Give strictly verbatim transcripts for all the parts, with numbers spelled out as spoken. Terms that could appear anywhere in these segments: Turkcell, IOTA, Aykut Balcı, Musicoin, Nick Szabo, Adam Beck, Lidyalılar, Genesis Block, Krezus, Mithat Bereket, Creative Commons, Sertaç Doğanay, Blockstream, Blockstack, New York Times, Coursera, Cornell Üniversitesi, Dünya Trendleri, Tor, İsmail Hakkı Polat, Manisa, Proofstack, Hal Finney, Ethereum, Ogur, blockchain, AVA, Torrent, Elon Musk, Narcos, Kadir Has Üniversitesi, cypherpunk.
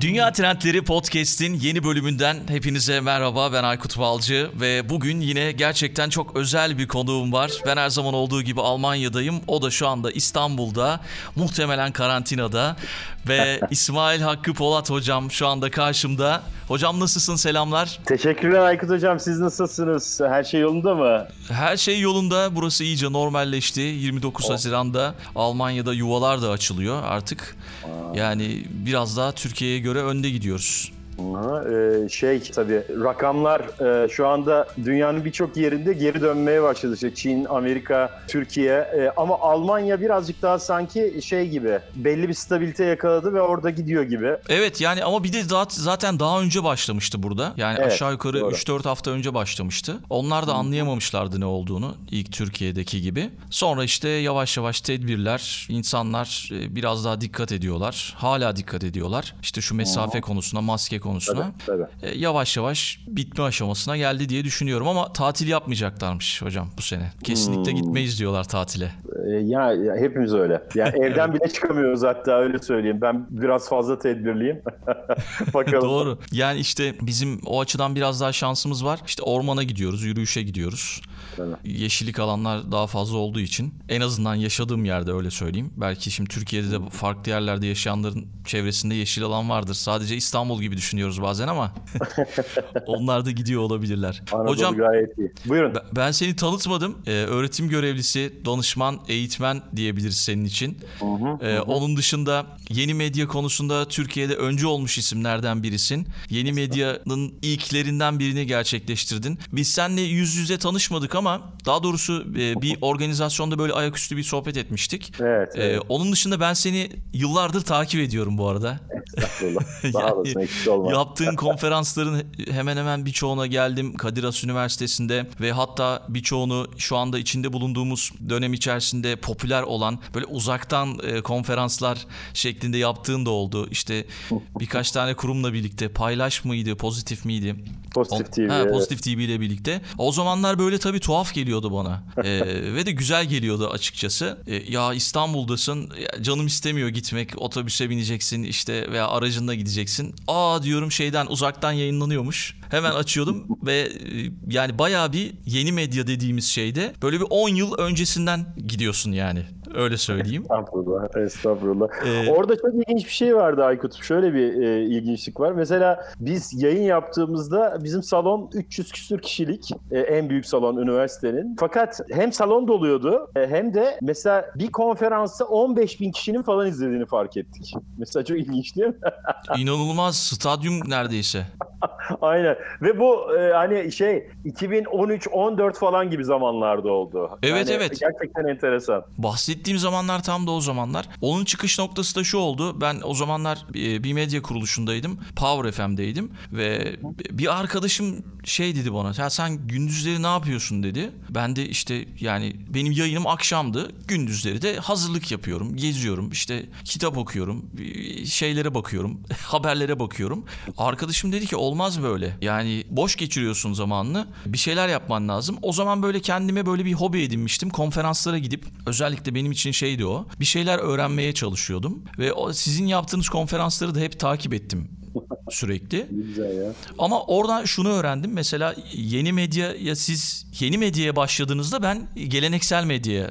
Dünya Trendleri Podcast'in yeni bölümünden hepinize merhaba, ben Aykut Balcı ve bugün yine gerçekten çok özel bir konuğum var. Ben her zaman olduğu gibi Almanya'dayım, o da şu anda İstanbul'da, muhtemelen karantinada ve İsmail Hakkı Polat hocam şu anda karşımda. Hocam nasılsın, selamlar? Teşekkürler Aykut hocam, siz nasılsınız? Her şey yolunda mı? Her şey yolunda, burası iyice normalleşti. yirmi dokuz oh. Haziran'da Almanya'da yuvalar da açılıyor artık. Aa. Yani biraz daha Türkiye'ye göre önde gidiyoruz. Aha, e, şey tabii rakamlar e, şu anda dünyanın birçok yerinde geri dönmeye başladı. İşte Çin, Amerika, Türkiye e, ama Almanya birazcık daha sanki şey gibi belli bir stabilite yakaladı ve orada gidiyor gibi. Evet yani ama bir de daha, zaten daha önce başlamıştı burada. Yani evet, aşağı yukarı doğru. üç dört hafta önce başlamıştı. Onlar da anlayamamışlardı ne olduğunu ilk Türkiye'deki gibi. Sonra işte yavaş yavaş tedbirler, insanlar biraz daha dikkat ediyorlar. Hala dikkat ediyorlar. İşte şu mesafe Aha. konusuna, maske konusuna tabii, tabii. yavaş yavaş bitme aşamasına geldi diye düşünüyorum ama tatil yapmayacaklarmış hocam bu sene. Kesinlikle hmm. gitmeyiz diyorlar tatile. Ya, ya hepimiz öyle. Ya evden bile çıkamıyoruz hatta öyle söyleyeyim. Ben biraz fazla tedbirliyim. Bakalım. Doğru. Yani işte bizim o açıdan biraz daha şansımız var. İşte ormana gidiyoruz, yürüyüşe gidiyoruz. Tabii. Yeşillik alanlar daha fazla olduğu için en azından yaşadığım yerde öyle söyleyeyim. Belki şimdi Türkiye'de de farklı yerlerde yaşayanların çevresinde yeşil alan vardır. Sadece İstanbul gibi düşün. düşünüyoruz bazen ama onlar da gidiyor olabilirler. Anadolu hocam gayet iyi. Buyurun. Ben seni tanıtmadım. Ee, öğretim görevlisi, danışman, eğitmen diyebiliriz senin için. Hı hı, ee, hı. Onun dışında yeni medya konusunda Türkiye'de öncü olmuş isimlerden birisin. Yeni medyanın ilklerinden birini gerçekleştirdin. Biz seninle yüz yüze tanışmadık ama daha doğrusu e, bir organizasyonda böyle ayaküstü bir sohbet etmiştik. Evet, evet. Ee, onun dışında ben seni yıllardır takip ediyorum bu arada. Estağfurullah. Sağ olasın. Eksik olma. Yaptığın konferansların hemen hemen birçoğuna geldim. Kadir Has Üniversitesi'nde ve hatta birçoğunu şu anda içinde bulunduğumuz dönem içerisinde popüler olan böyle uzaktan e, konferanslar şeklinde yaptığın da oldu. İşte birkaç tane kurumla birlikte paylaş mıydı, pozitif miydi? Pozitif T V. Ha, Pozitif T V ile birlikte. O zamanlar böyle tabii tuhaf geliyordu bana. E, ve de güzel geliyordu açıkçası. E, ya İstanbul'dasın, ya canım istemiyor gitmek. Otobüse bineceksin işte veya aracınla gideceksin. Aa diyor. diyorum şeyden uzaktan yayınlanıyormuş. Hemen açıyordum ve yani bayağı bir yeni medya dediğimiz şeyde böyle bir on yıl öncesinden gidiyorsun yani. Öyle söyleyeyim. Estağfurullah. Estağfurullah. Ee, Orada çok ilginç bir şey vardı Aykut. Şöyle bir e, ilginçlik var. Mesela biz yayın yaptığımızda bizim salon üç yüz küsur kişilik. E, en büyük salon üniversitenin. Fakat hem salon doluyordu e, hem de mesela bir konferansta on beş bin kişinin falan izlediğini fark ettik. Mesela çok ilginç değil mi? İnanılmaz. Stadyum neredeyse. Aynen. Ve bu e, hani şey iki bin on üç on dört falan gibi zamanlarda oldu. Evet yani, evet. Gerçekten enteresan. Bahsettiğim zamanlar tam da o zamanlar. Onun çıkış noktası da şu oldu. Ben o zamanlar bir medya kuruluşundaydım. Power F M'deydim ve bir arkadaşım şey dedi bana. Ya sen gündüzleri ne yapıyorsun dedi. Ben de işte yani benim yayınım akşamdı. Gündüzleri de hazırlık yapıyorum. Geziyorum. İşte kitap okuyorum. Şeylere bakıyorum. Haberlere bakıyorum. Arkadaşım dedi ki olmaz böyle. Yani boş geçiriyorsun zamanını. Bir şeyler yapman lazım. O zaman böyle kendime böyle bir hobi edinmiştim. Konferanslara gidip özellikle benim için şeydi o. Bir şeyler öğrenmeye çalışıyordum ve o, sizin yaptığınız konferansları da hep takip ettim sürekli. Güzel ya. Ama oradan şunu öğrendim. Mesela yeni medyaya siz yeni medyaya başladığınızda ben geleneksel medyaya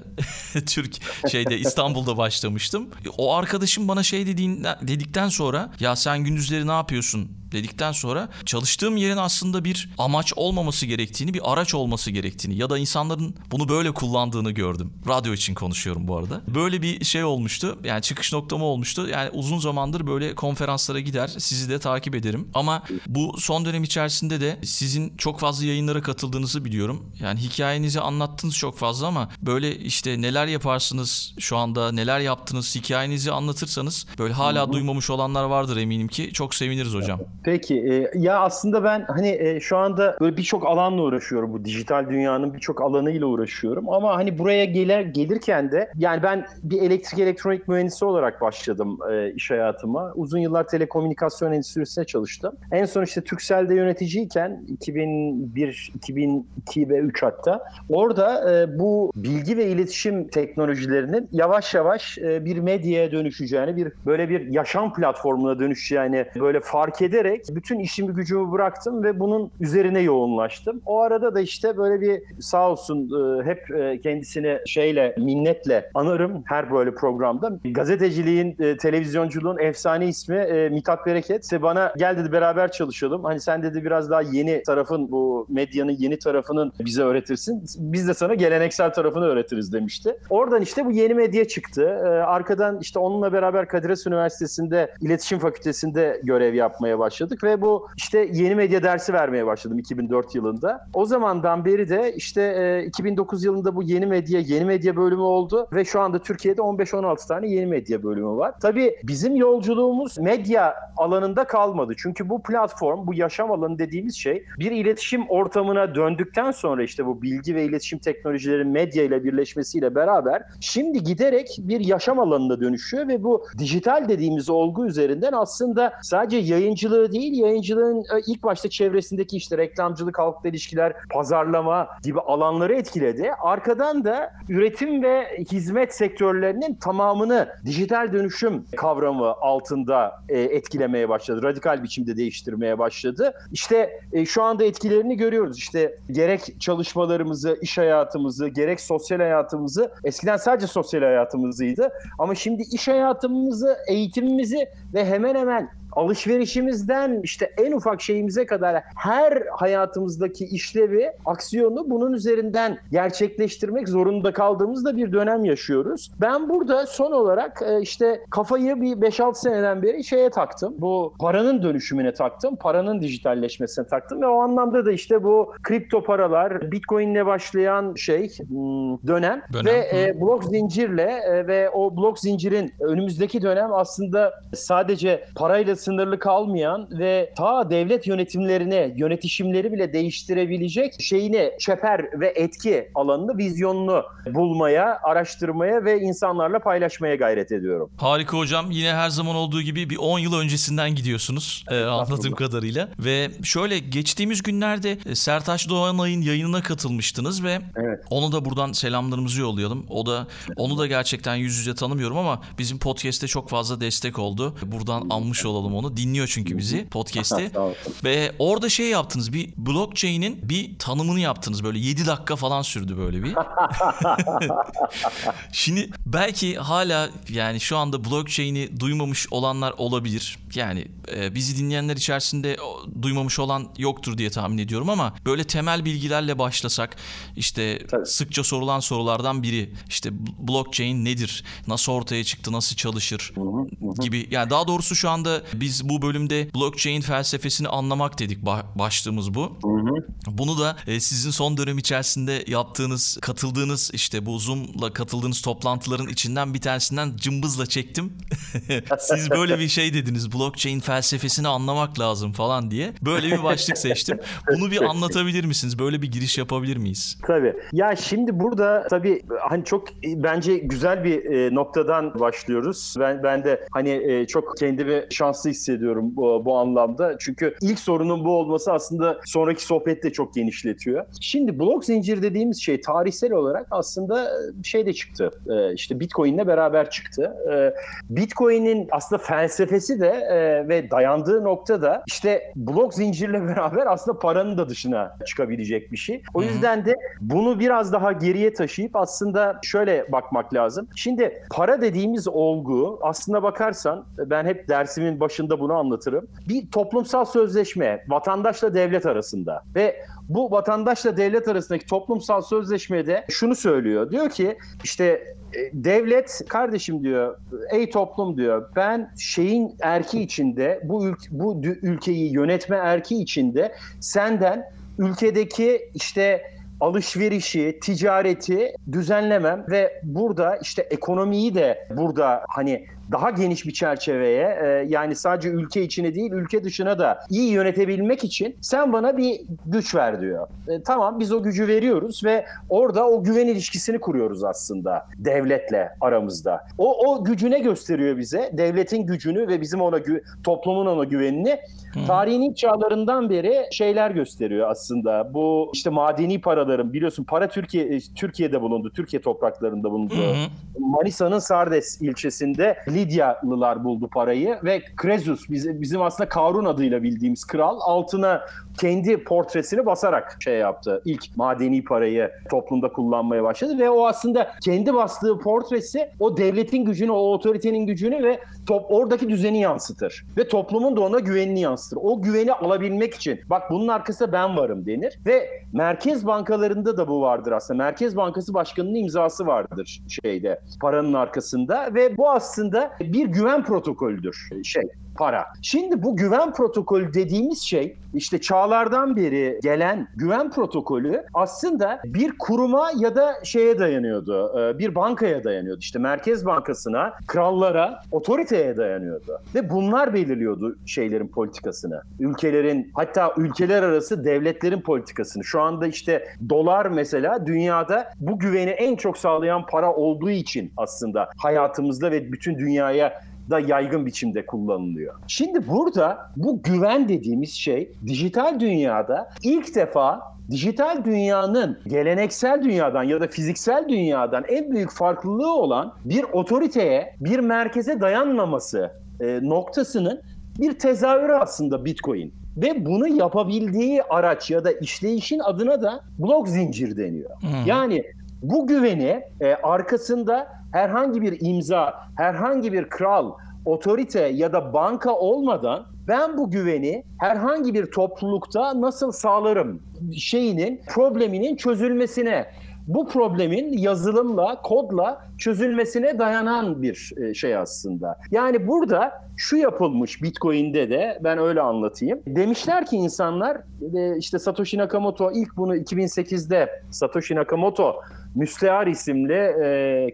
Türk şeyde İstanbul'da başlamıştım. O arkadaşım bana şey dediğinden dedikten sonra ya sen gündüzleri ne yapıyorsun? Dedikten sonra çalıştığım yerin aslında bir amaç olmaması gerektiğini, bir araç olması gerektiğini ya da insanların bunu böyle kullandığını gördüm. Radyo için konuşuyorum bu arada. Böyle bir şey olmuştu. Yani çıkış noktamı olmuştu. Yani uzun zamandır böyle konferanslara gider, sizi de takip ederim. Ama bu son dönem içerisinde de sizin çok fazla yayınlara katıldığınızı biliyorum. Yani hikayenizi anlattınız çok fazla ama böyle işte neler yaparsınız şu anda, neler yaptınız hikayenizi anlatırsanız böyle hala duymamış olanlar vardır eminim ki. Çok seviniriz hocam. Peki. Ya aslında ben hani şu anda böyle birçok alanla uğraşıyorum. Bu dijital dünyanın birçok alanıyla uğraşıyorum. Ama hani buraya gelir gelirken de yani ben bir elektrik elektronik mühendisi olarak başladım iş hayatıma. Uzun yıllar telekomünikasyon endüstrisine çalıştım. En son işte Turkcell'de yöneticiyken iki bin bir, iki bin iki ve üç hatta orada bu bilgi ve iletişim teknolojilerinin yavaş yavaş bir medyaya dönüşeceğini, bir böyle bir yaşam platformuna dönüşeceğini böyle fark ederek bütün işimi gücümü bıraktım ve bunun üzerine yoğunlaştım. O arada da işte böyle bir sağ olsun hep kendisini şeyle minnetle anarım her böyle programda. Gazeteciliğin, televizyonculuğun efsane ismi Mithat Bereket. Bana gel dedi beraber çalışalım. Hani sen dedi biraz daha yeni tarafın, bu medyanın yeni tarafının bize öğretirsin. Biz de sana geleneksel tarafını öğretiriz demişti. Oradan işte bu yeni medya çıktı. Arkadan işte onunla beraber Kadir Has Üniversitesi'nde İletişim Fakültesi'nde görev yapmaya başladım. başladık ve bu işte yeni medya dersi vermeye başladım iki bin dört yılında. O zamandan beri de işte iki bin dokuz yılında bu yeni medya, yeni medya bölümü oldu ve şu anda Türkiye'de on beş on altı tane yeni medya bölümü var. Tabii bizim yolculuğumuz medya alanında kalmadı. Çünkü bu platform, bu yaşam alanı dediğimiz şey bir iletişim ortamına döndükten sonra işte bu bilgi ve iletişim teknolojilerin medya ile birleşmesiyle beraber şimdi giderek bir yaşam alanına dönüşüyor ve bu dijital dediğimiz olgu üzerinden aslında sadece yayıncılığı değil, yayıncılığın ilk başta çevresindeki işte reklamcılık, halkla ilişkiler, pazarlama gibi alanları etkiledi. Arkadan da üretim ve hizmet sektörlerinin tamamını dijital dönüşüm kavramı altında etkilemeye başladı. Radikal biçimde değiştirmeye başladı. İşte şu anda etkilerini görüyoruz. İşte gerek çalışmalarımızı, iş hayatımızı, gerek sosyal hayatımızı, eskiden sadece sosyal hayatımızıydı ama şimdi iş hayatımızı, eğitimimizi ve hemen hemen alışverişimizden işte en ufak şeyimize kadar her hayatımızdaki işlevi, aksiyonu bunun üzerinden gerçekleştirmek zorunda kaldığımızda bir dönem yaşıyoruz. Ben burada son olarak işte kafayı bir beş altı seneden beri şeye taktım. Bu paranın dönüşümüne taktım. Paranın dijitalleşmesine taktım ve o anlamda da işte bu kripto paralar, Bitcoin'le başlayan şey dönem, dönem. ve e, blok zincirle e, ve o blok zincirin önümüzdeki dönem aslında sadece parayla sınırlı kalmayan ve ta devlet yönetimlerine, yönetişimleri bile değiştirebilecek şeyini, çeper ve etki alanını, vizyonunu bulmaya, araştırmaya ve insanlarla paylaşmaya gayret ediyorum. Harika hocam. Yine her zaman olduğu gibi bir on yıl öncesinden gidiyorsunuz. Evet, e, anladığım kadarıyla. Ve şöyle, geçtiğimiz günlerde Sertaç Doğanay'ın yayınına katılmıştınız ve evet, onu da buradan selamlarımızı yollayalım. O da, onu da gerçekten yüz yüze tanımıyorum ama bizim podcast'te çok fazla destek oldu. Buradan almış olalım onu. Dinliyor çünkü bizi podcast'i. Ve orada şey yaptınız. Bir blockchain'in bir tanımını yaptınız. Böyle yedi dakika falan sürdü böyle bir. Şimdi belki hala yani şu anda blockchain'i duymamış olanlar olabilir. Yani e, bizi dinleyenler içerisinde duymamış olan yoktur diye tahmin ediyorum ama böyle temel bilgilerle başlasak, işte tabii, sıkça sorulan sorulardan biri işte blockchain nedir? Nasıl ortaya çıktı? Nasıl çalışır? Hı hı hı. Gibi. Yani daha doğrusu şu anda biz bu bölümde blockchain felsefesini anlamak dedik. Başlığımız bu. Hı hı. Bunu da sizin son dönem içerisinde yaptığınız, katıldığınız işte bu Zoom'la katıldığınız toplantıların içinden bir tanesinden cımbızla çektim. Siz böyle bir şey dediniz. Blockchain felsefesini anlamak lazım falan diye. Böyle bir başlık seçtim. Bunu bir anlatabilir misiniz? Böyle bir giriş yapabilir miyiz? Tabii. Ya şimdi burada tabii hani çok bence güzel bir noktadan başlıyoruz. Ben, ben de hani çok kendimi şanslı hissediyorum bu, bu anlamda. Çünkü ilk sorunun bu olması aslında sonraki sohbette çok genişletiyor. Şimdi blok zinciri dediğimiz şey tarihsel olarak aslında şey de çıktı. Ee, işte Bitcoin'le beraber çıktı. Ee, Bitcoin'in aslında felsefesi de e, ve dayandığı nokta da işte blok zincirle beraber aslında paranın da dışına çıkabilecek bir şey. O yüzden de bunu biraz daha geriye taşıyıp aslında şöyle bakmak lazım. Şimdi para dediğimiz olgu aslında bakarsan, ben hep dersimin başında bunu anlatırım. Bir toplumsal sözleşme vatandaşla devlet arasında ve bu vatandaşla devlet arasındaki toplumsal sözleşmede şunu söylüyor. Diyor ki işte devlet kardeşim diyor, ey toplum diyor, ben şeyin erki içinde, bu, ül- bu ülkeyi yönetme erki içinde senden ülkedeki işte alışverişi, ticareti düzenlemem ve burada işte ekonomiyi de burada hani daha geniş bir çerçeveye, e, yani sadece ülke içine değil ülke dışına da iyi yönetebilmek için sen bana bir güç ver diyor. E, tamam, biz o gücü veriyoruz ve orada o güven ilişkisini kuruyoruz aslında devletle aramızda. O, o gücüne gösteriyor bize, devletin gücünü ve bizim ona gü- toplumun ona güvenini. Hmm. Tarihin ilk çağlarından beri şeyler gösteriyor aslında. Bu işte madeni paraların, biliyorsun para Türkiye Türkiye'de bulundu. Türkiye topraklarında bulundu. Hmm. Manisa'nın Sardes ilçesinde Lidyalılar buldu parayı ve Krezus, bizim aslında Karun adıyla bildiğimiz kral, altına kendi portresini basarak şey yaptı. İlk madeni parayı toplumda kullanmaya başladı ve o aslında kendi bastığı portresi o devletin gücünü, o otoritenin gücünü ve top, oradaki düzeni yansıtır. Ve toplumun da ona güvenini yansıtır. O güveni alabilmek için bak bunun arkasında ben varım denir ve merkez bankalarında da bu vardır aslında. Merkez Bankası Başkanı'nın imzası vardır şeyde, paranın arkasında ve bu aslında bir güven protokolüdür şey. Para. Şimdi bu güven protokolü dediğimiz şey, işte çağlardan beri gelen güven protokolü aslında bir kuruma ya da şeye dayanıyordu. Bir bankaya dayanıyordu. İşte Merkez Bankası'na, krallara, otoriteye dayanıyordu. Ve bunlar belirliyordu şeylerin politikasını. Ülkelerin, hatta ülkeler arası devletlerin politikasını. Şu anda işte dolar mesela dünyada bu güveni en çok sağlayan para olduğu için aslında hayatımızda ve bütün dünyaya da yaygın biçimde kullanılıyor. Şimdi burada bu güven dediğimiz şey dijital dünyada ilk defa dijital dünyanın geleneksel dünyadan ya da fiziksel dünyadan en büyük farklılığı olan bir otoriteye, bir merkeze dayanmaması e, noktasının bir tezahürü aslında Bitcoin. Ve bunu yapabildiği araç ya da işleyişin adına da blok zincir deniyor. Hmm. Yani bu güveni e, arkasında herhangi bir imza, herhangi bir kral, otorite ya da banka olmadan ben bu güveni herhangi bir toplulukta nasıl sağlarım şeyinin, probleminin çözülmesine, bu problemin yazılımla, kodla çözülmesine dayanan bir şey aslında. Yani burada şu yapılmış Bitcoin'de de, ben öyle anlatayım. Demişler ki insanlar, işte Satoshi Nakamoto ilk bunu iki bin sekizde Satoshi Nakamoto Müstehar isimli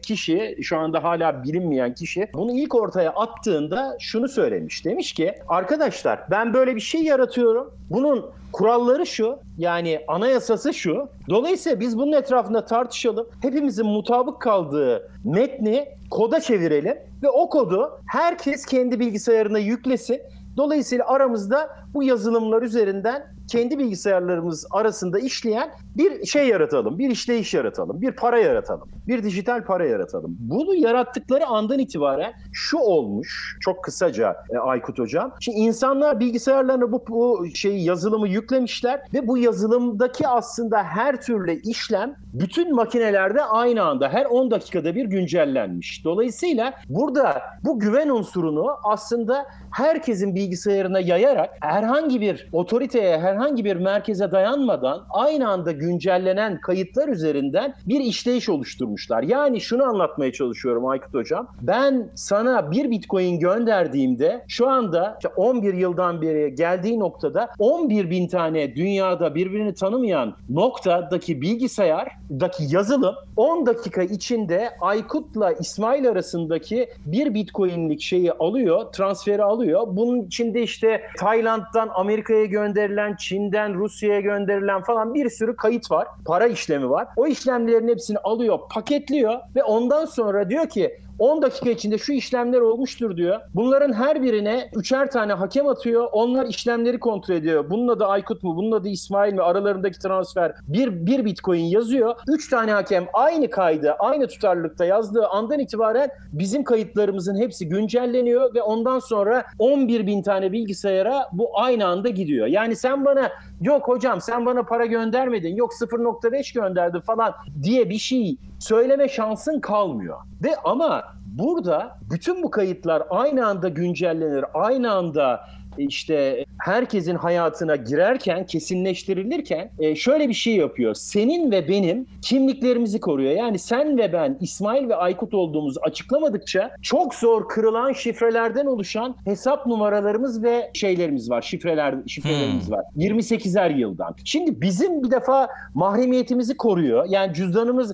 kişi, şu anda hala bilinmeyen kişi, bunu ilk ortaya attığında şunu söylemiş. Demiş ki arkadaşlar ben böyle bir şey yaratıyorum. Bunun kuralları şu, yani anayasası şu. Dolayısıyla biz bunun etrafında tartışalım. Hepimizin mutabık kaldığı metni koda çevirelim ve o kodu herkes kendi bilgisayarına yüklesin. Dolayısıyla aramızda bu yazılımlar üzerinden kendi bilgisayarlarımız arasında işleyen bir şey yaratalım, bir işleyiş yaratalım, bir para yaratalım, bir dijital para yaratalım. Bunu yarattıkları andan itibaren şu olmuş, çok kısaca Aykut Hocam. Şimdi insanlar bilgisayarlarına bu, bu şeyi, yazılımı yüklemişler ve bu yazılımdaki aslında her türlü işlem bütün makinelerde aynı anda her on dakikada bir güncellenmiş. Dolayısıyla burada bu güven unsurunu aslında herkesin bilgisayarına yayarak herhangi bir otoriteye, her herhangi bir merkeze dayanmadan aynı anda güncellenen kayıtlar üzerinden bir işleyiş oluşturmuşlar. Yani şunu anlatmaya çalışıyorum Aykut Hocam. Ben sana bir Bitcoin gönderdiğimde şu anda işte on bir yıldan beri geldiği noktada on bir bin tane dünyada birbirini tanımayan noktadaki bilgisayardaki yazılım on dakika içinde Aykut'la İsmail arasındaki bir Bitcoin'lik şeyi alıyor, transferi alıyor. Bunun içinde işte Tayland'dan Amerika'ya gönderilen, Çin'den Rusya'ya gönderilen falan bir sürü kayıt var. Para işlemi var. O işlemlerin hepsini alıyor, paketliyor ve ondan sonra diyor ki on dakika içinde şu işlemler olmuştur diyor. Bunların her birine üçer tane hakem atıyor. Onlar işlemleri kontrol ediyor. Bunun adı Aykut mu? Bunun adı İsmail mi? Aralarındaki transfer bir, bir Bitcoin yazıyor. Üç tane hakem aynı kaydı, aynı tutarlılıkta yazdığı andan itibaren bizim kayıtlarımızın hepsi güncelleniyor ve ondan sonra on bir bin tane bilgisayara bu aynı anda gidiyor. Yani sen bana yok hocam sen bana para göndermedin, yok sıfır nokta beş gönderdin falan diye bir şey söyleme şansın kalmıyor. Ve ama burada bütün bu kayıtlar aynı anda güncellenir, aynı anda işte herkesin hayatına girerken, kesinleştirilirken şöyle bir şey yapıyor. Senin ve benim kimliklerimizi koruyor. Yani sen ve ben, İsmail ve Aykut olduğumuzu açıklamadıkça çok zor kırılan şifrelerden oluşan hesap numaralarımız ve şeylerimiz var. Şifreler, şifrelerimiz hmm. var. yirmi sekizer yıldan. Şimdi bizim bir defa mahremiyetimizi koruyor. Yani cüzdanımız...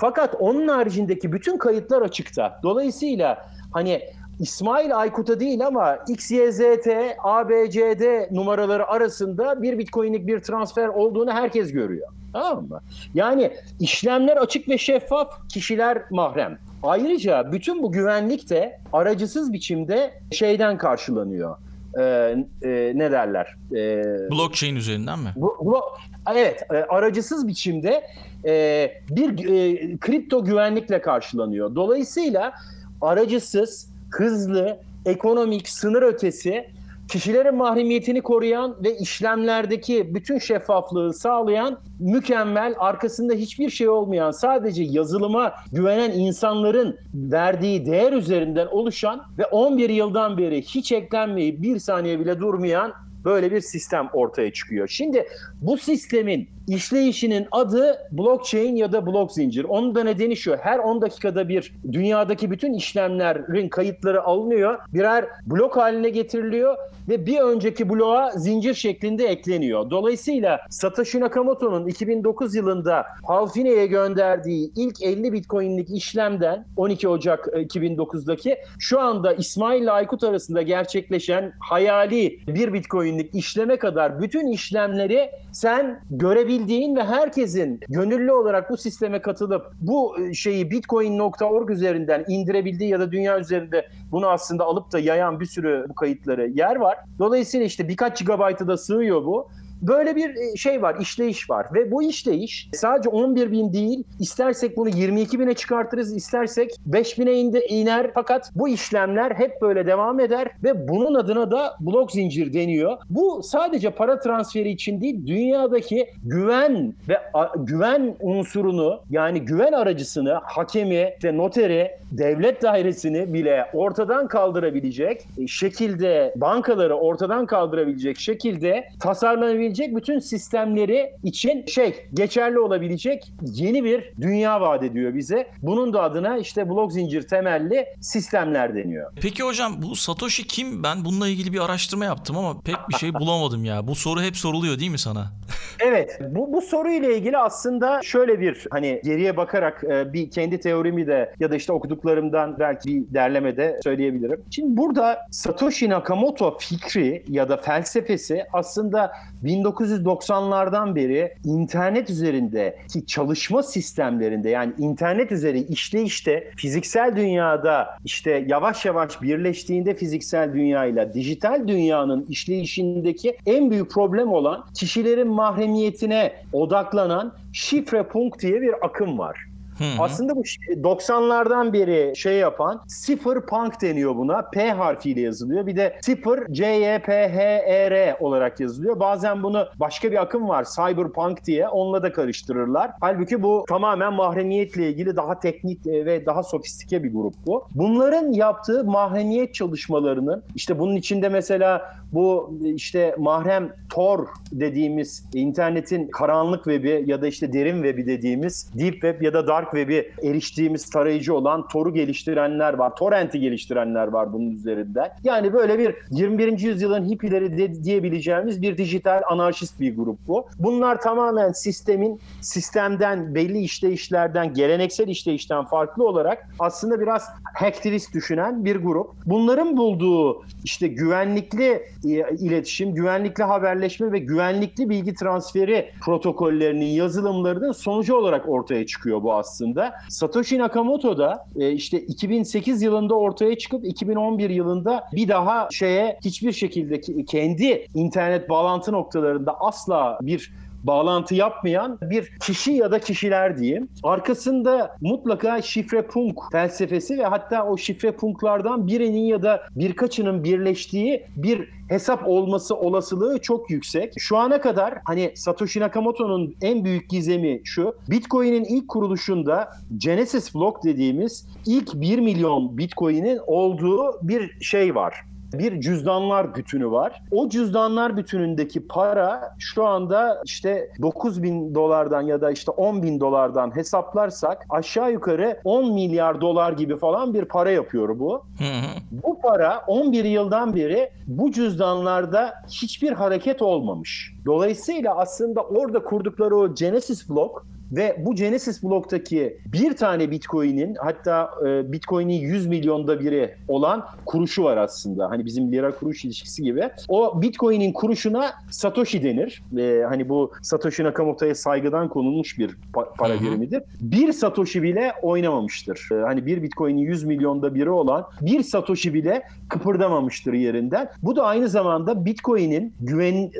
Fakat onun haricindeki bütün kayıtlar açıkta. Dolayısıyla hani İsmail Aykut'a değil ama X Y Z T, A B C D numaraları arasında bir Bitcoin'lik bir transfer olduğunu herkes görüyor. Tamam mı? Yani işlemler açık ve şeffaf, kişiler mahrem. Ayrıca bütün bu güvenlik de aracısız biçimde şeyden karşılanıyor. Ee, e, ne derler? Ee, Blockchain üzerinden mi? Bu, bu, evet, aracısız biçimde e, bir e, kripto güvenlikle karşılanıyor. Dolayısıyla aracısız, hızlı, ekonomik, sınır ötesi, kişilerin mahremiyetini koruyan ve işlemlerdeki bütün şeffaflığı sağlayan mükemmel, arkasında hiçbir şey olmayan, sadece yazılıma güvenen insanların verdiği değer üzerinden oluşan ve on bir yıldan beri hiç eklenmeyip bir saniye bile durmayan böyle bir sistem ortaya çıkıyor. Şimdi bu sistemin işleyişinin adı blockchain ya da blok zincir. Onun da nedeni şu: her on dakikada bir dünyadaki bütün işlemlerin kayıtları alınıyor, birer blok haline getiriliyor ve bir önceki bloğa zincir şeklinde ekleniyor. Dolayısıyla Satoshi Nakamoto'nun iki bin dokuz yılında Hal Finney'e gönderdiği ilk elli bitcoin'lik işlemden on iki Ocak iki bin dokuz'daki şu anda İsmail ile Aykut arasında gerçekleşen hayali bir bitcoin'lik işleme kadar bütün işlemleri sen görebildiğin ve herkesin gönüllü olarak bu sisteme katılıp bu şeyi bitcoin nokta org üzerinden indirebildiği ya da dünya üzerinde bunu aslında alıp da yayan bir sürü bu kayıtları yer var. Dolayısıyla işte birkaç gigabaytı da sığıyor bu. Böyle bir şey var, işleyiş var ve bu işleyiş sadece on bir bin değil, istersek bunu yirmi iki bine çıkartırız, istersek beş bine iner, fakat bu işlemler hep böyle devam eder ve bunun adına da blok zincir deniyor. Bu sadece para transferi için değil, dünyadaki güven ve a- güven unsurunu, yani güven aracısını, hakemi, işte noteri, devlet dairesini bile ortadan kaldırabilecek şekilde, bankaları ortadan kaldırabilecek şekilde tasarlanabilecek bütün sistemleri için şey geçerli olabilecek yeni bir dünya vaat ediyor bize. Bunun da adına işte blok zincir temelli sistemler deniyor. Peki hocam, bu Satoshi kim? Ben bununla ilgili bir araştırma yaptım ama pek bir şey bulamadım ya. Bu soru hep soruluyor değil mi sana? Evet. Bu, bu soruyla ilgili aslında şöyle bir, hani geriye bakarak bir kendi teorimi de ya da işte okuduklarımdan belki bir derlemede söyleyebilirim. Şimdi burada Satoshi Nakamoto fikri ya da felsefesi aslında bin dokuz yüz doksanlardan beri internet üzerindeki çalışma sistemlerinde, yani internet üzeri işleyişte fiziksel dünyada işte yavaş yavaş birleştiğinde fiziksel dünyayla dijital dünyanın işleyişindeki en büyük problem olan kişilerin mahremiyetine odaklanan şifrepunk diye bir akım var. Hı-hı. Aslında bu doksanlardan beri şey yapan, sıfır punk deniyor buna. P harfiyle yazılıyor. Bir de sıfır C Y P H E R olarak yazılıyor. Bazen bunu başka bir akım var, cyberpunk diye. Onunla da karıştırırlar. Halbuki bu tamamen mahremiyetle ilgili daha teknik ve daha sofistike bir grup bu. Bunların yaptığı mahremiyet çalışmalarının, işte bunun içinde mesela bu işte mahrem Tor dediğimiz internetin karanlık webi ya da işte derin webi dediğimiz deep web ya da dark web'i eriştiğimiz tarayıcı olan Tor'u geliştirenler var. Torrent'i geliştirenler var bunun üzerinden. Yani böyle bir yirmi birinci yüzyılın hippileri de diyebileceğimiz bir dijital anarşist bir grup bu. Bunlar tamamen sistemin, sistemden, belli işleyişlerden, geleneksel işleyişten farklı olarak aslında biraz hacktivist düşünen bir grup. Bunların bulduğu işte güvenlikli iletişim, güvenlikli haberleşme ve güvenlikli bilgi transferi protokollerinin, yazılımlarının sonucu olarak ortaya çıkıyor bu aslında. Satoshi Nakamoto da işte iki bin sekiz yılında ortaya çıkıp iki bin on bir yılında bir daha şeye hiçbir şekilde kendi internet bağlantı noktalarında asla bir bağlantı yapmayan bir kişi ya da kişiler diyeyim. Arkasında mutlaka şifrepunk felsefesi ve hatta o şifrepunklardan birinin ya da birkaçının birleştiği bir hesap olması olasılığı çok yüksek. Şu ana kadar hani Satoshi Nakamoto'nun en büyük gizemi şu: Bitcoin'in ilk kuruluşunda Genesis Block dediğimiz ilk bir milyon Bitcoin'in olduğu bir şey var. Bir cüzdanlar bütünü var. O cüzdanlar bütünündeki para şu anda işte dokuz bin dolardan ya da işte on bin dolardan hesaplarsak aşağı yukarı on milyar dolar gibi falan bir para yapıyor bu. Hı hı. Bu para on bir yıldan beri bu cüzdanlarda hiçbir hareket olmamış. Dolayısıyla aslında orada kurdukları o Genesis Block Ve bu Genesis bloktaki bir tane Bitcoin'in, hatta e, Bitcoin'in yüz milyonda biri olan kuruşu var aslında. Hani bizim lira kuruş ilişkisi gibi. O Bitcoin'in kuruşuna Satoshi denir. E, hani bu Satoshi Nakamoto'ya saygıdan konulmuş bir pa- para birimidir. Bir Satoshi bile oynamamıştır. E, hani bir Bitcoin'in yüz milyonda biri olan bir Satoshi bile kıpırdamamıştır yerinden. Bu da aynı zamanda Bitcoin'in güven e,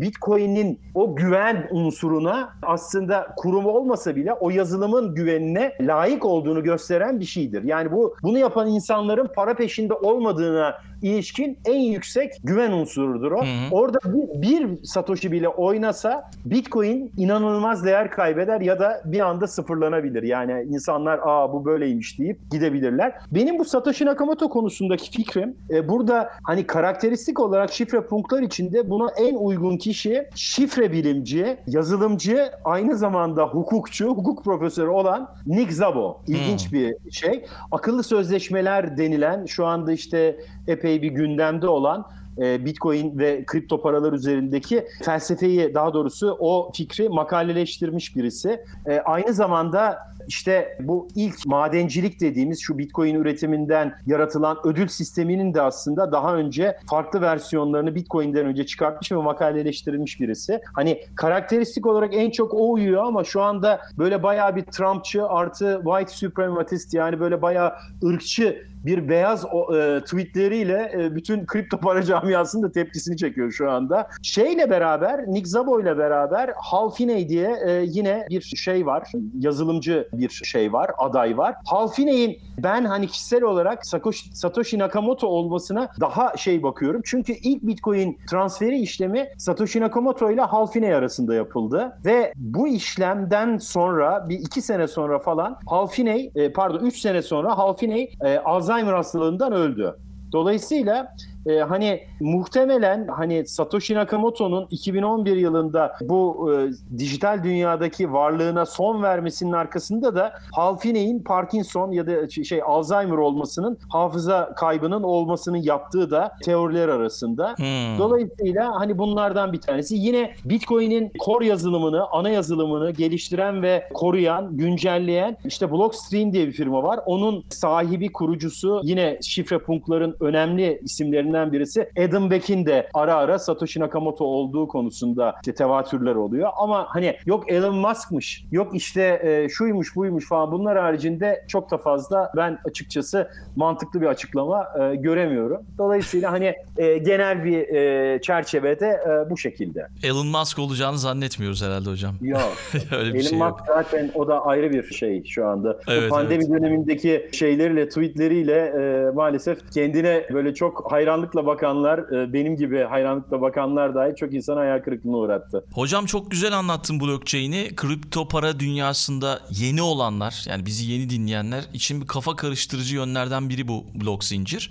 Bitcoin'in o güven unsuruna, aslında kurumu olmasa bile o yazılımın güvenine layık olduğunu gösteren bir şeydir. Yani bu bunu yapan insanların para peşinde olmadığına ilişkin en yüksek güven unsurudur o. Hı hı. Orada bir, bir Satoshi bile oynasa Bitcoin inanılmaz değer kaybeder ya da bir anda sıfırlanabilir. Yani insanlar aa bu böyleymiş deyip gidebilirler. Benim bu Satoshi Nakamoto konusundaki fikrim e, burada hani karakteristik olarak şifre punktlar içinde buna en uygun kişi şifre bilimci, yazılımcı, aynı zamanda hukukçu, hukuk profesörü olan Nick Szabo. İlginç hmm. bir şey. Akıllı sözleşmeler denilen, şu anda işte epey bir gündemde olan Bitcoin ve kripto paralar üzerindeki felsefeyi, daha doğrusu o fikri makaleleştirmiş birisi. Aynı zamanda işte bu ilk madencilik dediğimiz şu Bitcoin üretiminden yaratılan ödül sisteminin de aslında daha önce farklı versiyonlarını Bitcoin'den önce çıkartmış ve makaleleştirilmiş birisi. Hani karakteristik olarak en çok o uyuyor ama şu anda böyle bayağı bir Trumpçı artı white suprematist, yani böyle bayağı ırkçı bir beyaz e, tweetleriyle e, bütün kripto para camiasının da tepkisini çekiyor şu anda. Şeyle beraber, Nick Szabo ile beraber Hal Finney diye e, yine bir şey var. Yazılımcı bir şey var, aday var. Hal Finney'in ben hani kişisel olarak Satoshi, Satoshi Nakamoto olmasına daha şey bakıyorum. Çünkü ilk Bitcoin transferi işlemi Satoshi Nakamoto ile Hal Finney arasında yapıldı ve bu işlemden sonra bir iki sene sonra falan Hal Finney, e, pardon üç sene sonra Hal Finney e, az Alzheimer hastalığından öldü. Dolayısıyla e, hani muhtemelen hani Satoshi Nakamoto'nun iki bin on bir yılında bu e, dijital dünyadaki varlığına son vermesinin arkasında da Hal Finney'in Parkinson ya da şey Alzheimer olmasının, hafıza kaybının olmasının yaptığı da teoriler arasında. Hmm. Dolayısıyla hani bunlardan bir tanesi. Yine Bitcoin'in core yazılımını, ana yazılımını geliştiren ve koruyan, güncelleyen işte Blockstream diye bir firma var. Onun sahibi, kurucusu, yine şifre punkların önemli isimlerinden birisi Adam Beck'in de ara ara Satoshi Nakamoto olduğu konusunda işte tevatürler oluyor. Ama hani yok Elon Musk'mış, yok işte e, şuymuş buymuş falan, bunlar haricinde çok da fazla ben açıkçası mantıklı bir açıklama e, göremiyorum. Dolayısıyla hani e, genel bir e, çerçevede e, bu şekilde. Elon Musk olacağını zannetmiyoruz herhalde hocam. Yok. Öyle bir Elon şey Musk yok. Zaten o da ayrı bir şey şu anda. Evet, pandemi evet. dönemindeki şeyleriyle, tweetleriyle e, maalesef kendine böyle çok hayranlıkla bakanlar, benim gibi hayranlıkla bakanlar dahi çok insan hayal kırıklığına uğrattı. Hocam çok güzel anlattın blockchain'i. Kripto para dünyasında yeni olanlar, yani bizi yeni dinleyenler için bir kafa karıştırıcı yönlerden biri bu blok zincir.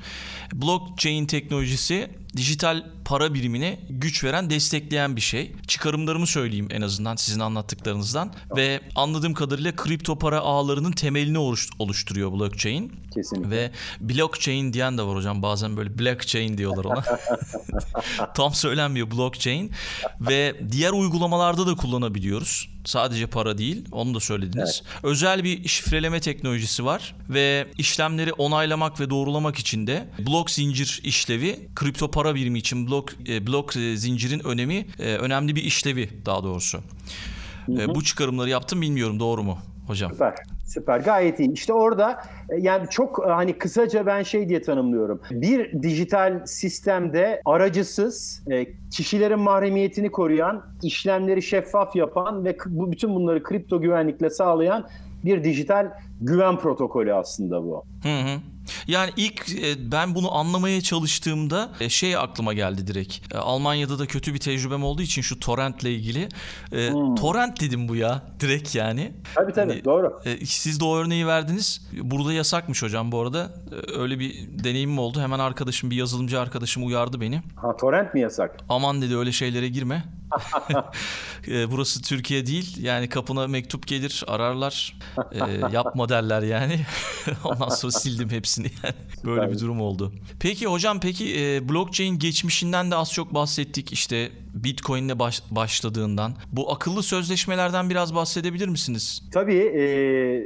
Blockchain teknolojisi dijital para birimine güç veren, destekleyen bir şey. Çıkarımlarımı söyleyeyim en azından sizin anlattıklarınızdan. Tamam. Ve anladığım kadarıyla kripto para ağlarının temelini oluşturuyor blockchain. Kesinlikle. Ve blockchain diyen de var hocam. Bazen böyle blockchain diyorlar ona. Tam söylenmiyor blockchain. Ve diğer uygulamalarda da kullanabiliyoruz. Sadece para değil, onu da söylediniz. Evet. Özel bir şifreleme teknolojisi var ve işlemleri onaylamak ve doğrulamak için de blok zincir işlevi, kripto para birimi için blok e, blok e, zincirin önemi e, önemli bir işlevi daha doğrusu. E, bu çıkarımları yaptım, bilmiyorum doğru mu hocam? Süper. Süper, gayet iyi. İşte orada yani çok hani kısaca ben şey diye tanımlıyorum. Bir dijital sistemde aracısız, kişilerin mahremiyetini koruyan, işlemleri şeffaf yapan ve bütün bunları kripto güvenlikle sağlayan bir dijital güven protokolü aslında bu. Hı hı. Yani ilk ben bunu anlamaya çalıştığımda şey aklıma geldi direkt. Almanya'da da kötü bir tecrübem olduğu için şu Torrent'le ilgili. Hmm. Torrent dedim bu ya direkt yani. Tabii tabii hani, doğru. Siz de o örneği verdiniz. Burada yasakmış hocam bu arada. Öyle bir deneyimim oldu. Hemen arkadaşım, bir yazılımcı arkadaşım uyardı beni. Ha, Torrent mi yasak? Aman dedi, öyle şeylere girme. e, burası Türkiye değil. Yani kapına mektup gelir, ararlar. E, yapma derler yani. Ondan sonra sildim hepsini yani. Böyle bir durum oldu. Peki hocam, peki e, blockchain geçmişinden de az çok bahsettik. İşte Bitcoin'le baş, başladığından. Bu akıllı sözleşmelerden biraz bahsedebilir misiniz? Tabii. E,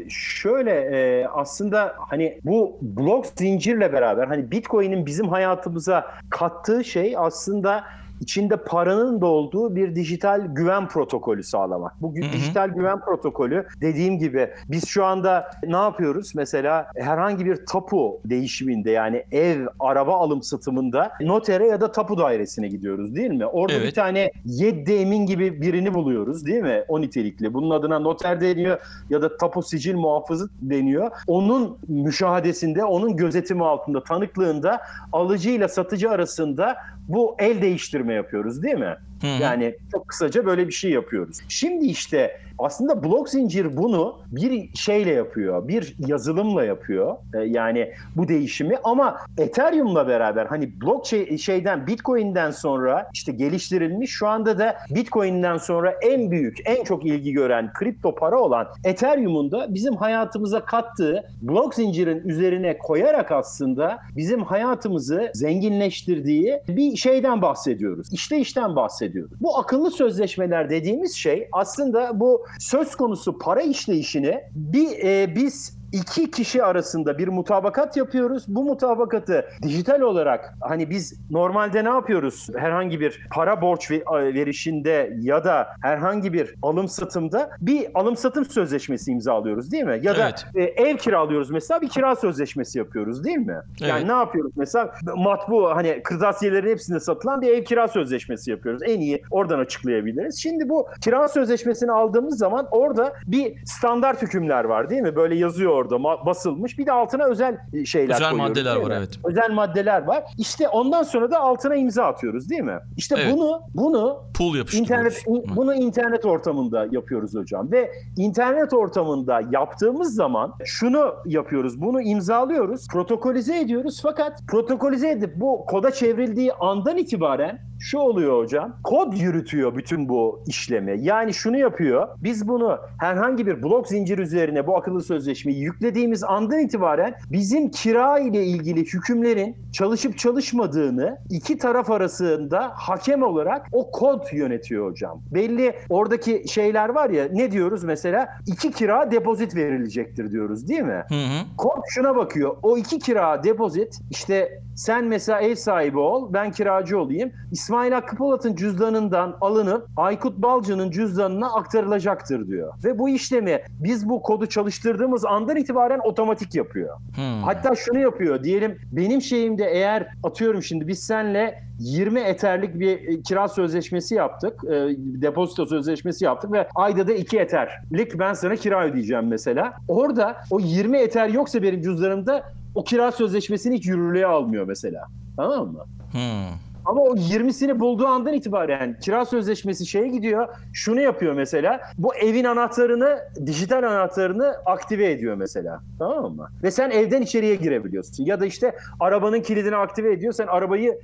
şöyle e, aslında hani bu blok zincirle beraber hani Bitcoin'in bizim hayatımıza kattığı şey aslında İçinde paranın da olduğu bir dijital güven protokolü sağlamak. Bugün dijital güven protokolü dediğim gibi biz şu anda ne yapıyoruz? Mesela herhangi bir tapu değişiminde, yani ev, araba alım satımında notere ya da tapu dairesine gidiyoruz değil mi? Orada evet. Bir tane yeddi emin gibi birini buluyoruz değil mi? O nitelikli. Bunun adına noter deniyor ya da tapu sicil muhafızı deniyor. Onun müşahadesinde, onun gözetimi altında, tanıklığında alıcıyla satıcı arasında bu el değiştirme yapıyoruz değil mi? Hı hı. Yani çok kısaca böyle bir şey yapıyoruz. Şimdi işte aslında blok zincir bunu bir şeyle yapıyor, bir yazılımla yapıyor. Yani bu değişimi, ama Ethereum'la beraber hani blockchain şeyden, Bitcoin'den sonra işte geliştirilmiş, şu anda da Bitcoin'den sonra en büyük, en çok ilgi gören kripto para olan Ethereum'un da bizim hayatımıza kattığı blok zincirin üzerine koyarak aslında bizim hayatımızı zenginleştirdiği bir şeyden bahsediyoruz. İşte işten bahsediyoruz. Bu akıllı sözleşmeler dediğimiz şey aslında bu söz konusu para işleyişini bir e, biz İki kişi arasında bir mutabakat yapıyoruz. Bu mutabakatı dijital olarak, hani biz normalde ne yapıyoruz? Herhangi bir para borç verişinde ya da herhangi bir alım satımda bir alım satım sözleşmesi imzalıyoruz değil mi? Ya da evet. ev kiralıyoruz mesela, bir kira sözleşmesi yapıyoruz değil mi? Yani evet. ne yapıyoruz mesela? Matbu, hani kırtasiyelerin hepsinde satılan bir ev kira sözleşmesi yapıyoruz. En iyi oradan açıklayabiliriz. Şimdi bu kira sözleşmesini aldığımız zaman orada bir standart hükümler var değil mi? Böyle yazıyor orada, basılmış. Bir de altına özel şeyler özel koyuyoruz. Özel maddeler var, evet. Özel maddeler var. İşte ondan sonra da altına imza atıyoruz değil mi? İşte evet. bunu bunu Pool internet in, bunu internet ortamında yapıyoruz hocam. Ve internet ortamında yaptığımız zaman şunu yapıyoruz. Bunu imzalıyoruz. Protokolize ediyoruz. Fakat protokolize edip bu koda çevrildiği andan itibaren şu oluyor hocam. Kod yürütüyor bütün bu işlemi. Yani şunu yapıyor. Biz bunu herhangi bir blok zincir üzerine bu akıllı sözleşmeyi yüklediğimiz andan itibaren bizim kira ile ilgili hükümlerin çalışıp çalışmadığını iki taraf arasında hakem olarak o kod yönetiyor hocam. Belli oradaki şeyler var ya, ne diyoruz mesela? İki kira depozit verilecektir diyoruz değil mi? Hı hı. Kod şuna bakıyor. O iki kira depozit, işte sen mesela ev sahibi ol, ben kiracı olayım. İsmail Hakkı Polat'ın cüzdanından alınıp Aykut Balcı'nın cüzdanına aktarılacaktır diyor. Ve bu işlemi biz bu kodu çalıştırdığımız andan itibaren otomatik yapıyor. Hmm. Hatta şunu yapıyor. Diyelim benim şeyimde, eğer atıyorum şimdi biz seninle yirmi eterlik bir kira sözleşmesi yaptık. E, depozito sözleşmesi yaptık ve ayda da iki eterlik ben sana kira ödeyeceğim mesela. Orada o yirmi eter yoksa benim cüzdanımda, o kira sözleşmesini hiç yürürlüğe almıyor mesela. Tamam mı? Hmm. Ama o yirmisini bulduğu andan itibaren kira sözleşmesi şeye gidiyor. Şunu yapıyor mesela. Bu evin anahtarını, dijital anahtarını aktive ediyor mesela. Tamam mı? Ve sen evden içeriye girebiliyorsun. Ya da işte arabanın kilidini aktive ediyor. Sen arabanın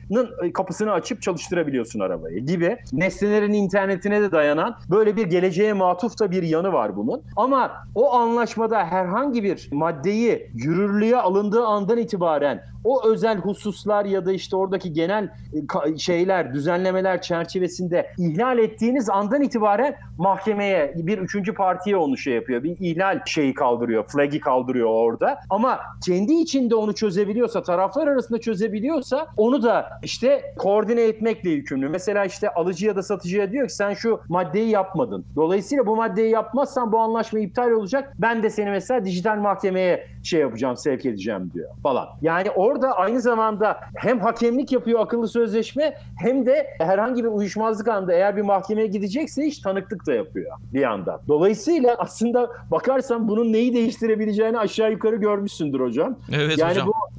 kapısını açıp çalıştırabiliyorsun arabayı gibi. Nesnelerin internetine de dayanan böyle bir geleceğe matuf da bir yanı var bunun. Ama o anlaşmada herhangi bir maddeyi yürürlüğe alındığı andan itibaren o özel hususlar ya da işte oradaki genel şeyler, düzenlemeler çerçevesinde ihlal ettiğiniz andan itibaren mahkemeye, bir üçüncü partiye onu şey yapıyor. Bir ihlal şeyi kaldırıyor, flag'i kaldırıyor orada. Ama kendi içinde onu çözebiliyorsa, taraflar arasında çözebiliyorsa onu da işte koordine etmekle yükümlü. Mesela işte alıcı ya da satıcıya diyor ki sen şu maddeyi yapmadın. Dolayısıyla bu maddeyi yapmazsan bu anlaşma iptal olacak. Ben de seni mesela dijital mahkemeye şey yapacağım, sevk edeceğim diyor falan. Yani orada aynı zamanda hem hakemlik yapıyor akıllı sözleşme, hem de herhangi bir uyuşmazlık anında eğer bir mahkemeye gidecekse hiç tanıklık da yapıyor bir yandan. Dolayısıyla aslında bakarsan bunun neyi değiştirebileceğini aşağı yukarı görmüşsündür hocam. Evet yani hocam. Yani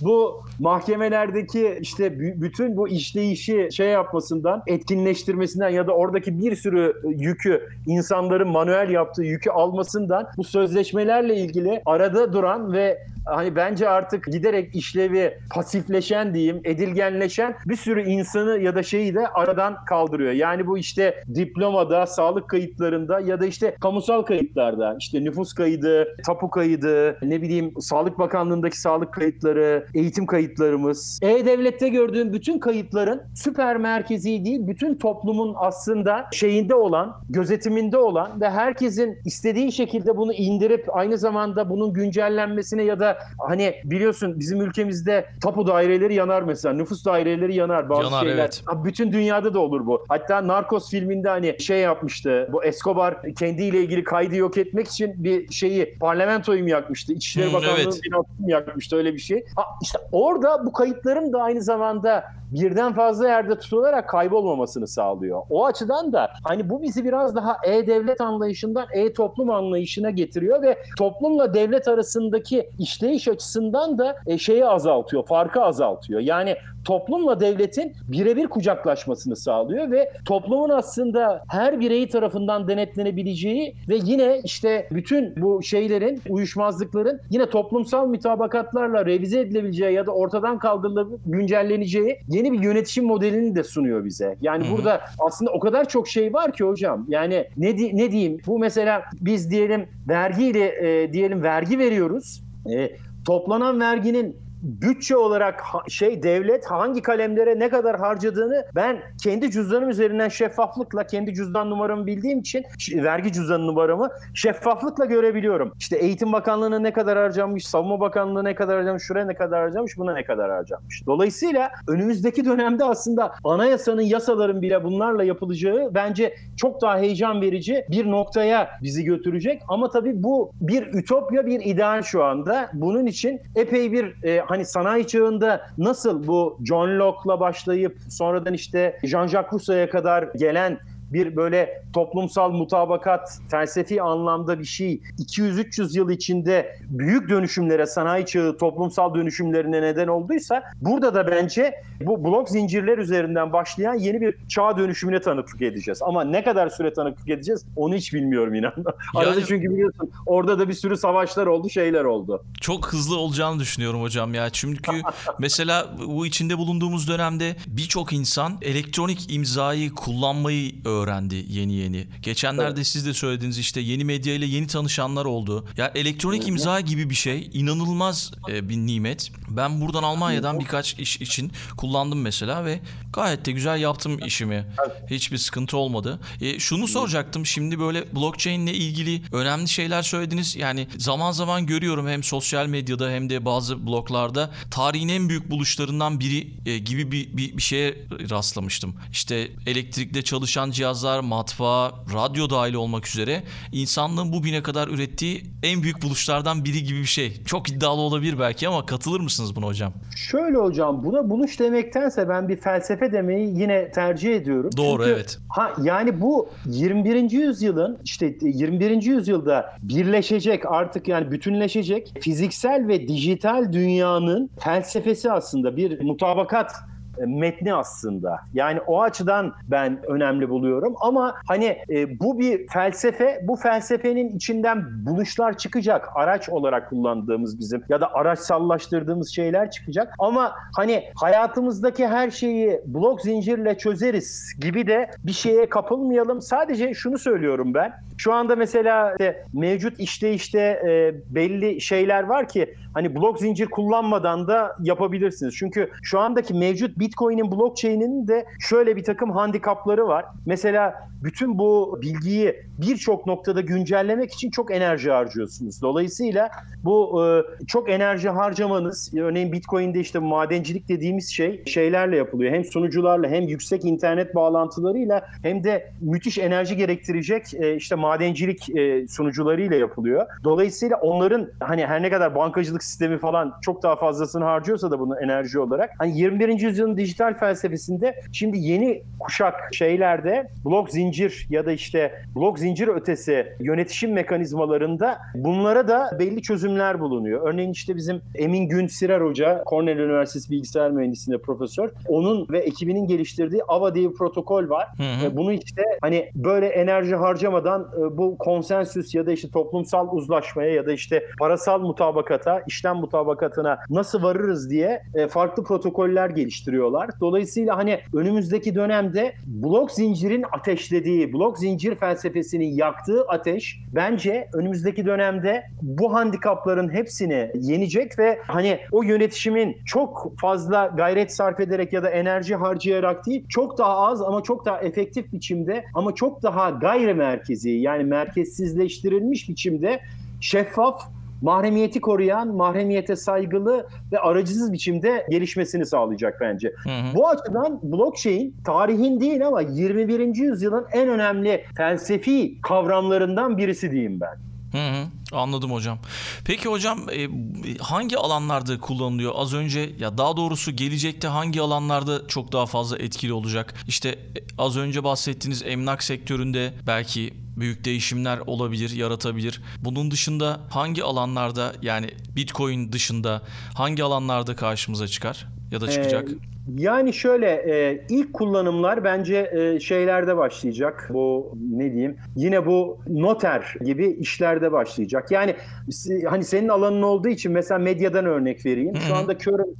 bu mahkemelerdeki işte bütün bu işleyişi şey yapmasından, etkinleştirmesinden ya da oradaki bir sürü yükü, insanların manuel yaptığı yükü almasından, bu sözleşmelerle ilgili arada duran ve hani bence artık giderek işlevi pasifleşen diyeyim, edilgenleşen bir sürü insanı ya da şeyi de aradan kaldırıyor. Yani bu işte diplomada, sağlık kayıtlarında ya da işte kamusal kayıtlarda, işte nüfus kaydı, tapu kaydı, ne bileyim Sağlık Bakanlığı'ndaki sağlık kayıtları, eğitim kayıtlarımız. E-Devlet'te gördüğüm bütün kayıtların süper merkezi değil, bütün toplumun aslında şeyinde olan, gözetiminde olan ve herkesin istediği şekilde bunu indirip aynı zamanda bunun güncellenmesine ya da hani biliyorsun bizim ülkemizde tapu daireleri yanar mesela, nüfus daireleri yanar bazı yanar, şeyler. Evet. Bütün dünyada da olur bu. Hatta Narcos filminde hani şey yapmıştı, bu Escobar kendiyle ilgili kaydı yok etmek için bir şeyi, parlamentoyu mu yakmıştı? İçişleri hmm, Bakanlığı'nın evet. binasını yakmıştı, öyle bir şey. Ha, işte orada bu kayıtların da aynı zamanda birden fazla yerde tutularak kaybolmamasını sağlıyor. O açıdan da hani bu bizi biraz daha e-devlet anlayışından e-toplum anlayışına getiriyor ve toplumla devlet arasındaki işleyiş açısından da şeyi azaltıyor, farkı azaltıyor. Yani toplumla devletin birebir kucaklaşmasını sağlıyor ve toplumun aslında her bireyi tarafından denetlenebileceği ve yine işte bütün bu şeylerin, uyuşmazlıkların yine toplumsal mütabakatlarla revize edilebileceği ya da ortadan kaldırılıp güncelleneceği yeni bir yönetişim modelini de sunuyor bize. Yani Hı-hı. burada aslında o kadar çok şey var ki hocam. Yani ne, di- ne diyeyim? Bu mesela biz diyelim vergiyle e, diyelim vergi veriyoruz. E, toplanan verginin bütçe olarak şey devlet hangi kalemlere ne kadar harcadığını ben kendi cüzdanım üzerinden şeffaflıkla, kendi cüzdan numaramı bildiğim için, vergi cüzdanı numaramı şeffaflıkla görebiliyorum. İşte Eğitim Bakanlığı'na ne kadar harcanmış, Savunma Bakanlığı'na ne kadar harcanmış, şuraya ne kadar harcanmış, buna ne kadar harcanmış. Dolayısıyla önümüzdeki dönemde aslında anayasanın, yasaların bile bunlarla yapılacağı bence çok daha heyecan verici bir noktaya bizi götürecek. Ama tabii bu bir ütopya, bir ideal şu anda. Bunun için epey bir e, hani sanayi çağında nasıl bu John Locke'la başlayıp sonradan işte Jean-Jacques Rousseau'ya kadar gelen bir böyle toplumsal mutabakat, felsefi anlamda bir şey iki yüz üç yüz yıl içinde büyük dönüşümlere, sanayi çağı toplumsal dönüşümlerine neden olduysa, burada da bence bu blok zincirler üzerinden başlayan yeni bir çağ dönüşümüne tanıklık edeceğiz. Ama ne kadar süre tanıklık edeceğiz onu hiç bilmiyorum inan. Yani, arada çünkü biliyorsun orada da bir sürü savaşlar oldu, şeyler oldu. Çok hızlı olacağını düşünüyorum hocam ya. Çünkü mesela bu içinde bulunduğumuz dönemde birçok insan elektronik imzayı kullanmayı öğrendi yeni yeni. Geçenlerde evet. siz de söylediğiniz işte yeni medya ile yeni tanışanlar oldu. Ya elektronik imza gibi bir şey inanılmaz bir nimet. Ben buradan Almanya'dan birkaç iş için kullandım mesela ve gayet de güzel yaptım işimi. Hiçbir sıkıntı olmadı. E, şunu soracaktım şimdi, böyle blockchain ile ilgili önemli şeyler söylediniz. Yani zaman zaman görüyorum hem sosyal medyada hem de bazı bloglarda tarihin en büyük buluşlarından biri e, gibi bir, bir, bir şeye rastlamıştım. İşte elektrikle çalışan cihazlar, matbaa, radyo dahil olmak üzere insanlığın bugüne kadar ürettiği en büyük buluşlardan biri gibi bir şey. Çok iddialı olabilir belki ama katılır mısınız buna hocam? Şöyle hocam, buna buluş demektense ben bir felsefe demeyi yine tercih ediyorum. Doğru. Çünkü, evet. Ha, yani bu yirmi birinci yüzyılın işte yirmi birinci yüzyılda birleşecek artık, yani bütünleşecek fiziksel ve dijital dünyanın felsefesi aslında bir mutabakat metni aslında. Yani o açıdan ben önemli buluyorum ama hani e, bu bir felsefe, bu felsefenin içinden buluşlar çıkacak. Araç olarak kullandığımız bizim ya da araçsallaştırdığımız şeyler çıkacak. Ama hani hayatımızdaki her şeyi blok zincirle çözeriz gibi de bir şeye kapılmayalım. Sadece şunu söylüyorum ben. Şu anda mesela işte mevcut işte işte e, belli şeyler var ki hani blok zincir kullanmadan da yapabilirsiniz. Çünkü şu andaki mevcut Bitcoin'in, blockchain'in de şöyle bir takım handikapları var. Mesela bütün bu bilgiyi birçok noktada güncellemek için çok enerji harcıyorsunuz. Dolayısıyla bu e, çok enerji harcamanız, örneğin Bitcoin'de işte madencilik dediğimiz şey şeylerle yapılıyor. Hem sunucularla, hem yüksek internet bağlantılarıyla, hem de müthiş enerji gerektirecek e, işte madencilik e, sunucularıyla yapılıyor. Dolayısıyla onların hani her ne kadar bankacılık sistemi falan çok daha fazlasını harcıyorsa da bunun enerji olarak, hani yirmi birinci yüzyılın dijital felsefesinde şimdi yeni kuşak şeylerde blok zincir ya da işte blok zincir ötesi yönetişim mekanizmalarında bunlara da belli çözümler bulunuyor. Örneğin işte bizim Emin Gün Sirer Hoca, Cornell Üniversitesi Bilgisayar Mühendisliğinde profesör. Onun ve ekibinin geliştirdiği A V A diye bir protokol var. Hı hı. Bunu işte hani böyle enerji harcamadan bu konsensüs ya da işte toplumsal uzlaşmaya ya da işte parasal mutabakata, işlem mutabakatına nasıl varırız diye farklı protokoller geliştiriyorlar. Dolayısıyla hani önümüzdeki dönemde blok zincirin ateşlediği, blok zincir felsefesinin yaktığı ateş bence önümüzdeki dönemde bu handikapların hepsini yenecek ve hani o yönetişimin çok fazla gayret sarf ederek ya da enerji harcayarak değil, çok daha az ama çok daha efektif biçimde ama çok daha gayrimerkezi, yani merkezsizleştirilmiş biçimde şeffaf, mahremiyeti koruyan, mahremiyete saygılı ve aracısız biçimde gelişmesini sağlayacak bence. Hı hı. Bu açıdan blockchain tarihin değil ama yirmi birinci yüzyılın en önemli felsefi kavramlarından birisi diyeyim ben. Hı hı. Anladım hocam. Peki hocam hangi alanlarda kullanılıyor? Az önce ya daha doğrusu gelecekte hangi alanlarda çok daha fazla etkili olacak? İşte az önce bahsettiğiniz emlak sektöründe belki büyük değişimler olabilir, yaratabilir. Bunun dışında hangi alanlarda, yani Bitcoin dışında hangi alanlarda karşımıza çıkar ya da çıkacak? Ee... Yani şöyle ilk kullanımlar bence şeylerde başlayacak. Bu ne diyeyim? Yine bu noter gibi işlerde başlayacak. Yani hani senin alanın olduğu için mesela medyadan örnek vereyim. Şu anda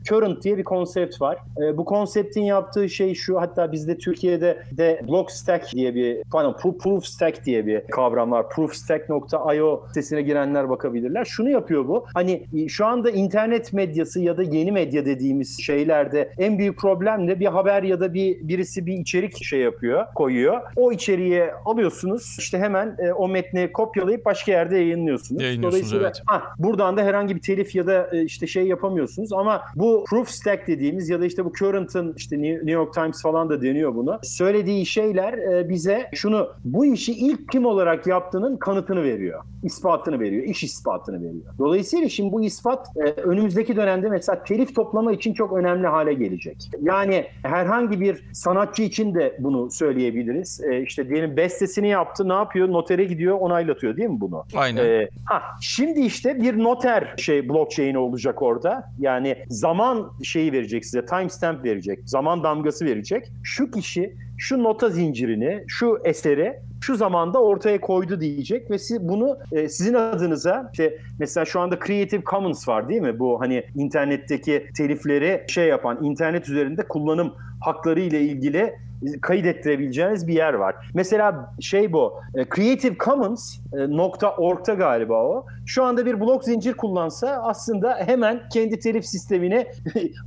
Torrent diye bir konsept var. Bu konseptin yaptığı şey şu. Hatta bizde Türkiye'de de Blockstack diye bir pardon Proofstack diye bir kavram var. Proofstack nokta io sitesine girenler bakabilirler. Şunu yapıyor bu. Hani şu anda internet medyası ya da yeni medya dediğimiz şeylerde en büyük problemle bir haber ya da bir birisi bir içerik şey yapıyor, koyuyor. O içeriği alıyorsunuz. İşte hemen e, o metni kopyalayıp başka yerde yayınlıyorsunuz. yayınlıyorsunuz Dolayısıyla evet. ha, buradan da herhangi bir telif ya da e, işte şey yapamıyorsunuz ama bu Proofstack dediğimiz ya da işte bu Current'ın işte New York Times falan da deniyor bunu. Söylediği şeyler e, bize şunu, bu işi ilk kim olarak yaptığının kanıtını veriyor. İspatını veriyor. İş ispatını veriyor. Dolayısıyla şimdi bu ispat e, önümüzdeki dönemde mesela telif toplama için çok önemli hale gelecek. Yani herhangi bir sanatçı için de bunu söyleyebiliriz. Ee, işte diyelim bestesini yaptı, ne yapıyor? Notere gidiyor, onaylatıyor değil mi bunu? Aynen. Ee, ha, şimdi işte bir noter şey blockchain olacak orada. Yani zaman şeyi verecek size, timestamp verecek, zaman damgası verecek. Şu kişi şu nota zincirini, şu eseri şu zamanda ortaya koydu diyecek ve siz bunu e, sizin adınıza işte mesela şu anda Creative Commons var değil mi? Bu hani internetteki telifleri şey yapan, internet üzerinde kullanım hakları ile ilgili kaydettirebileceğiniz bir yer var. Mesela şey bu, creative commons nokta org'ta galiba o. Şu anda bir blok zincir kullansa aslında hemen kendi telif sistemini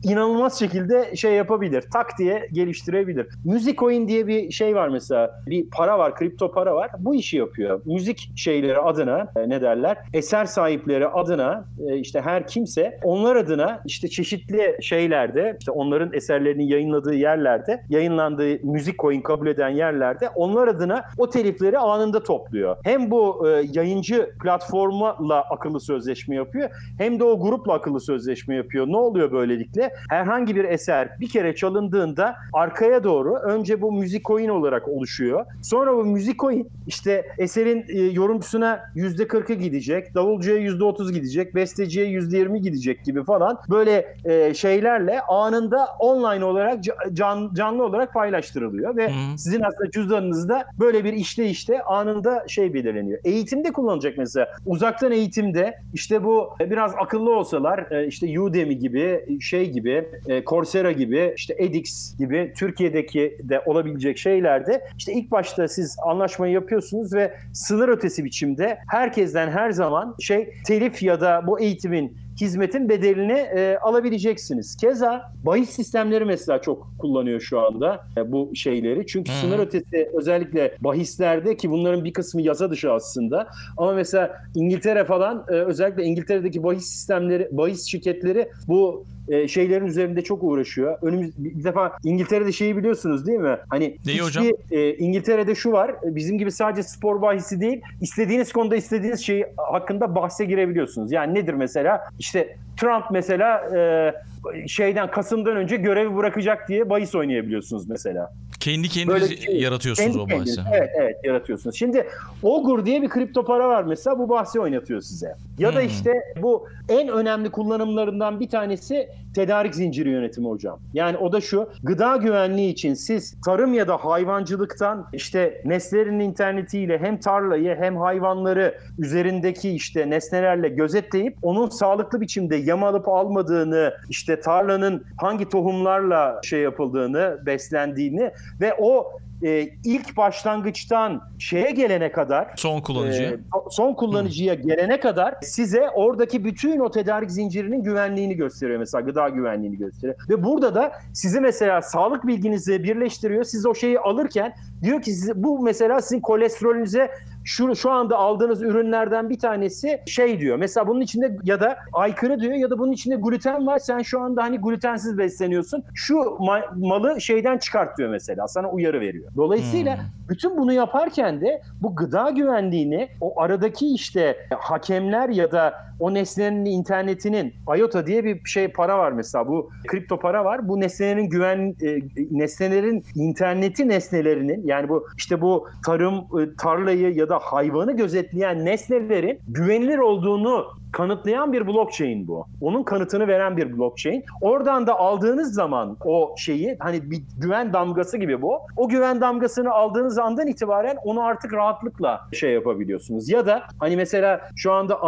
inanılmaz şekilde şey yapabilir, tak diye geliştirebilir. Musicoin diye bir şey var mesela. Bir para var, kripto para var. Bu işi yapıyor. Müzik şeyleri adına, ne derler, eser sahipleri adına, işte her kimse onlar adına işte çeşitli şeylerde, işte onların eserlerinin yayınladığı yerlerde, yayınlandığı Musicoin kabul eden yerlerde onlar adına o telifleri anında topluyor. Hem bu e, yayıncı platformla akıllı sözleşme yapıyor hem de o grupla akıllı sözleşme yapıyor. Ne oluyor böylelikle? Herhangi bir eser bir kere çalındığında arkaya doğru önce bu Musicoin olarak oluşuyor. Sonra bu Musicoin işte eserin e, yorumcusuna yüzde kırkı gidecek, davulcuya yüzde otuz gidecek, besteciye yüzde yirmi gidecek gibi falan böyle e, şeylerle anında online olarak can, canlı olarak paylaşıyor. Ve hmm. sizin aslında cüzdanınızda böyle bir işte işte anında şey belirleniyor. Eğitimde kullanılacak mesela. Uzaktan eğitimde işte bu biraz akıllı olsalar işte Udemy gibi şey gibi, Coursera gibi, işte edX gibi Türkiye'deki de olabilecek şeylerde işte ilk başta siz anlaşmayı yapıyorsunuz ve sınır ötesi biçimde herkesten her zaman şey telif ya da bu eğitimin hizmetin bedelini e, alabileceksiniz. Keza bahis sistemleri mesela çok kullanıyor şu anda e, bu şeyleri. Çünkü hmm. sınır ötesi özellikle bahislerde ki bunların bir kısmı yasa dışı aslında. Ama mesela İngiltere falan e, özellikle İngiltere'deki bahis sistemleri, bahis şirketleri bu e, şeylerin üzerinde çok uğraşıyor. Önümüz bir defa İngiltere'de şeyi biliyorsunuz değil mi? Hani hiçbir, e, İngiltere'de şu var. Bizim gibi sadece spor bahisi değil. İstediğiniz konuda istediğiniz şey hakkında bahse girebiliyorsunuz. Yani nedir mesela? İşte İşte Trump mesela e, şeyden Kasım'dan önce görevi bırakacak diye bahis oynayabiliyorsunuz mesela. Kendi kendinizi şey, yaratıyorsunuz kendi o bahsi. Evet, evet yaratıyorsunuz. Şimdi Ogur diye bir kripto para var mesela, bu bahsi oynatıyor size. Ya hmm. da işte bu en önemli kullanımlarından bir tanesi tedarik zinciri yönetimi hocam. Yani o da şu, gıda güvenliği için siz tarım ya da hayvancılıktan işte Nesler'in internetiyle hem tarlayı hem hayvanları üzerindeki işte nesnelerle gözetleyip onun sağlıklı biçimde yem alıp almadığını, işte tarlanın hangi tohumlarla şey yapıldığını, beslendiğini ve o e, ilk başlangıçtan şeye gelene kadar, son kullanıcıya e, son kullanıcıya hmm. gelene kadar size oradaki bütün o tedarik zincirinin güvenliğini gösteriyor mesela, gıda güvenliğini gösteriyor. Ve burada da sizi mesela sağlık bilginizi birleştiriyor. Siz o şeyi alırken diyor ki size, bu mesela sizin kolesterolünüze şu şu anda aldığınız ürünlerden bir tanesi şey diyor. Mesela bunun içinde ya da aykırı diyor ya da bunun içinde gluten var. Sen şu anda hani glutensiz besleniyorsun. Şu ma- malı şeyden çıkart diyor mesela. Sana uyarı veriyor. Dolayısıyla hmm. bütün bunu yaparken de bu gıda güvenliğini, o aradaki işte hakemler ya da o nesnenin internetinin, IOTA diye bir şey para var mesela. Bu kripto para var. Bu nesnelerin güven e, nesnelerin interneti nesnelerinin, yani bu işte bu tarım e, tarlayı ya da hayvanı gözetleyen nesnelerin güvenilir olduğunu kanıtlayan bir blockchain bu. Onun kanıtını veren bir blockchain. Oradan da aldığınız zaman o şeyi, hani bir güven damgası gibi bu. O güven damgasını aldığınız andan itibaren onu artık rahatlıkla şey yapabiliyorsunuz. Ya da hani mesela şu anda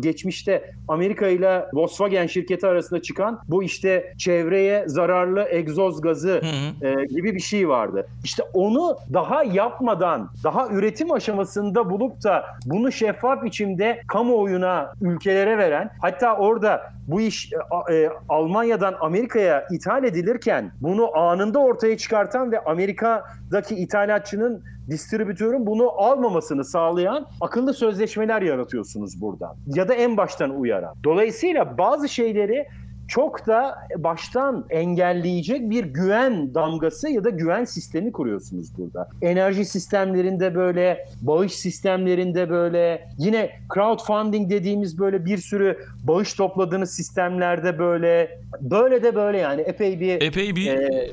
geçmişte Amerika ile Volkswagen şirketi arasında çıkan bu işte çevreye zararlı egzoz gazı hı hı. gibi bir şey vardı. İşte onu daha yapmadan, daha üretim aşamasında bulup da bunu şeffaf biçimde kamuoyuna, ülkelere veren, hatta orada bu iş e, Almanya'dan Amerika'ya ithal edilirken bunu anında ortaya çıkartan ve Amerika'daki ithalatçının, distribütörün bunu almamasını sağlayan akıllı sözleşmeler yaratıyorsunuz buradan. Ya da en baştan uyaran. Dolayısıyla bazı şeyleri çok da baştan engelleyecek bir güven damgası ya da güven sistemi kuruyorsunuz burada. Enerji sistemlerinde böyle, bağış sistemlerinde böyle, yine crowdfunding dediğimiz böyle bir sürü bağış topladığınız sistemlerde böyle, böyle de böyle yani epey bir epey bir e,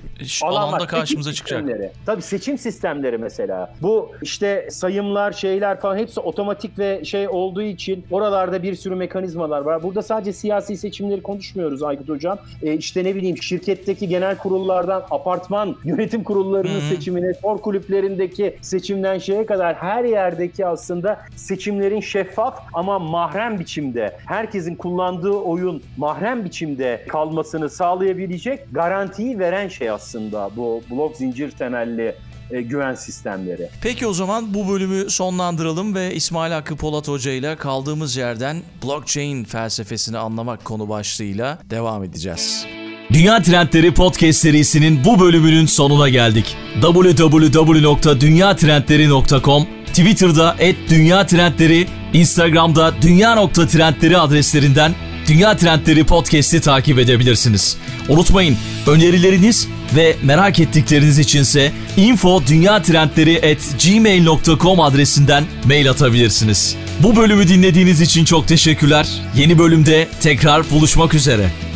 alanda karşımıza çıkacak. Tabii seçim sistemleri mesela. Bu işte sayımlar, şeyler falan hepsi otomatik ve şey olduğu için oralarda bir sürü mekanizmalar var. Burada sadece siyasi seçimleri konuşmuyoruz Aykut Hocam. E işte ne bileyim şirketteki genel kurullardan apartman yönetim kurullarının hmm. seçimine, spor kulüplerindeki seçimden şeye kadar her yerdeki aslında seçimlerin şeffaf ama mahrem biçimde, herkesin kullandığı oyun mahrem biçimde kalmasını sağlayabilecek garantiyi veren şey aslında bu blok zincir temelli güven sistemleri. Peki o zaman bu bölümü sonlandıralım ve İsmail Hakkı Polat Hoca ile kaldığımız yerden blockchain felsefesini anlamak konu başlığıyla devam edeceğiz. Dünya Trendleri Podcast serisinin bu bölümünün sonuna geldik. double-u double-u double-u nokta dünya trendleri nokta com, Twitter'da et dünya trendleri, Instagram'da dünya nokta trendleri adreslerinden Dünya Trendleri Podcast'i takip edebilirsiniz. Unutmayın, önerileriniz ve merak ettikleriniz içinse info at dünya trendleri at gmail nokta com adresinden mail atabilirsiniz. Bu bölümü dinlediğiniz için çok teşekkürler. Yeni bölümde tekrar buluşmak üzere.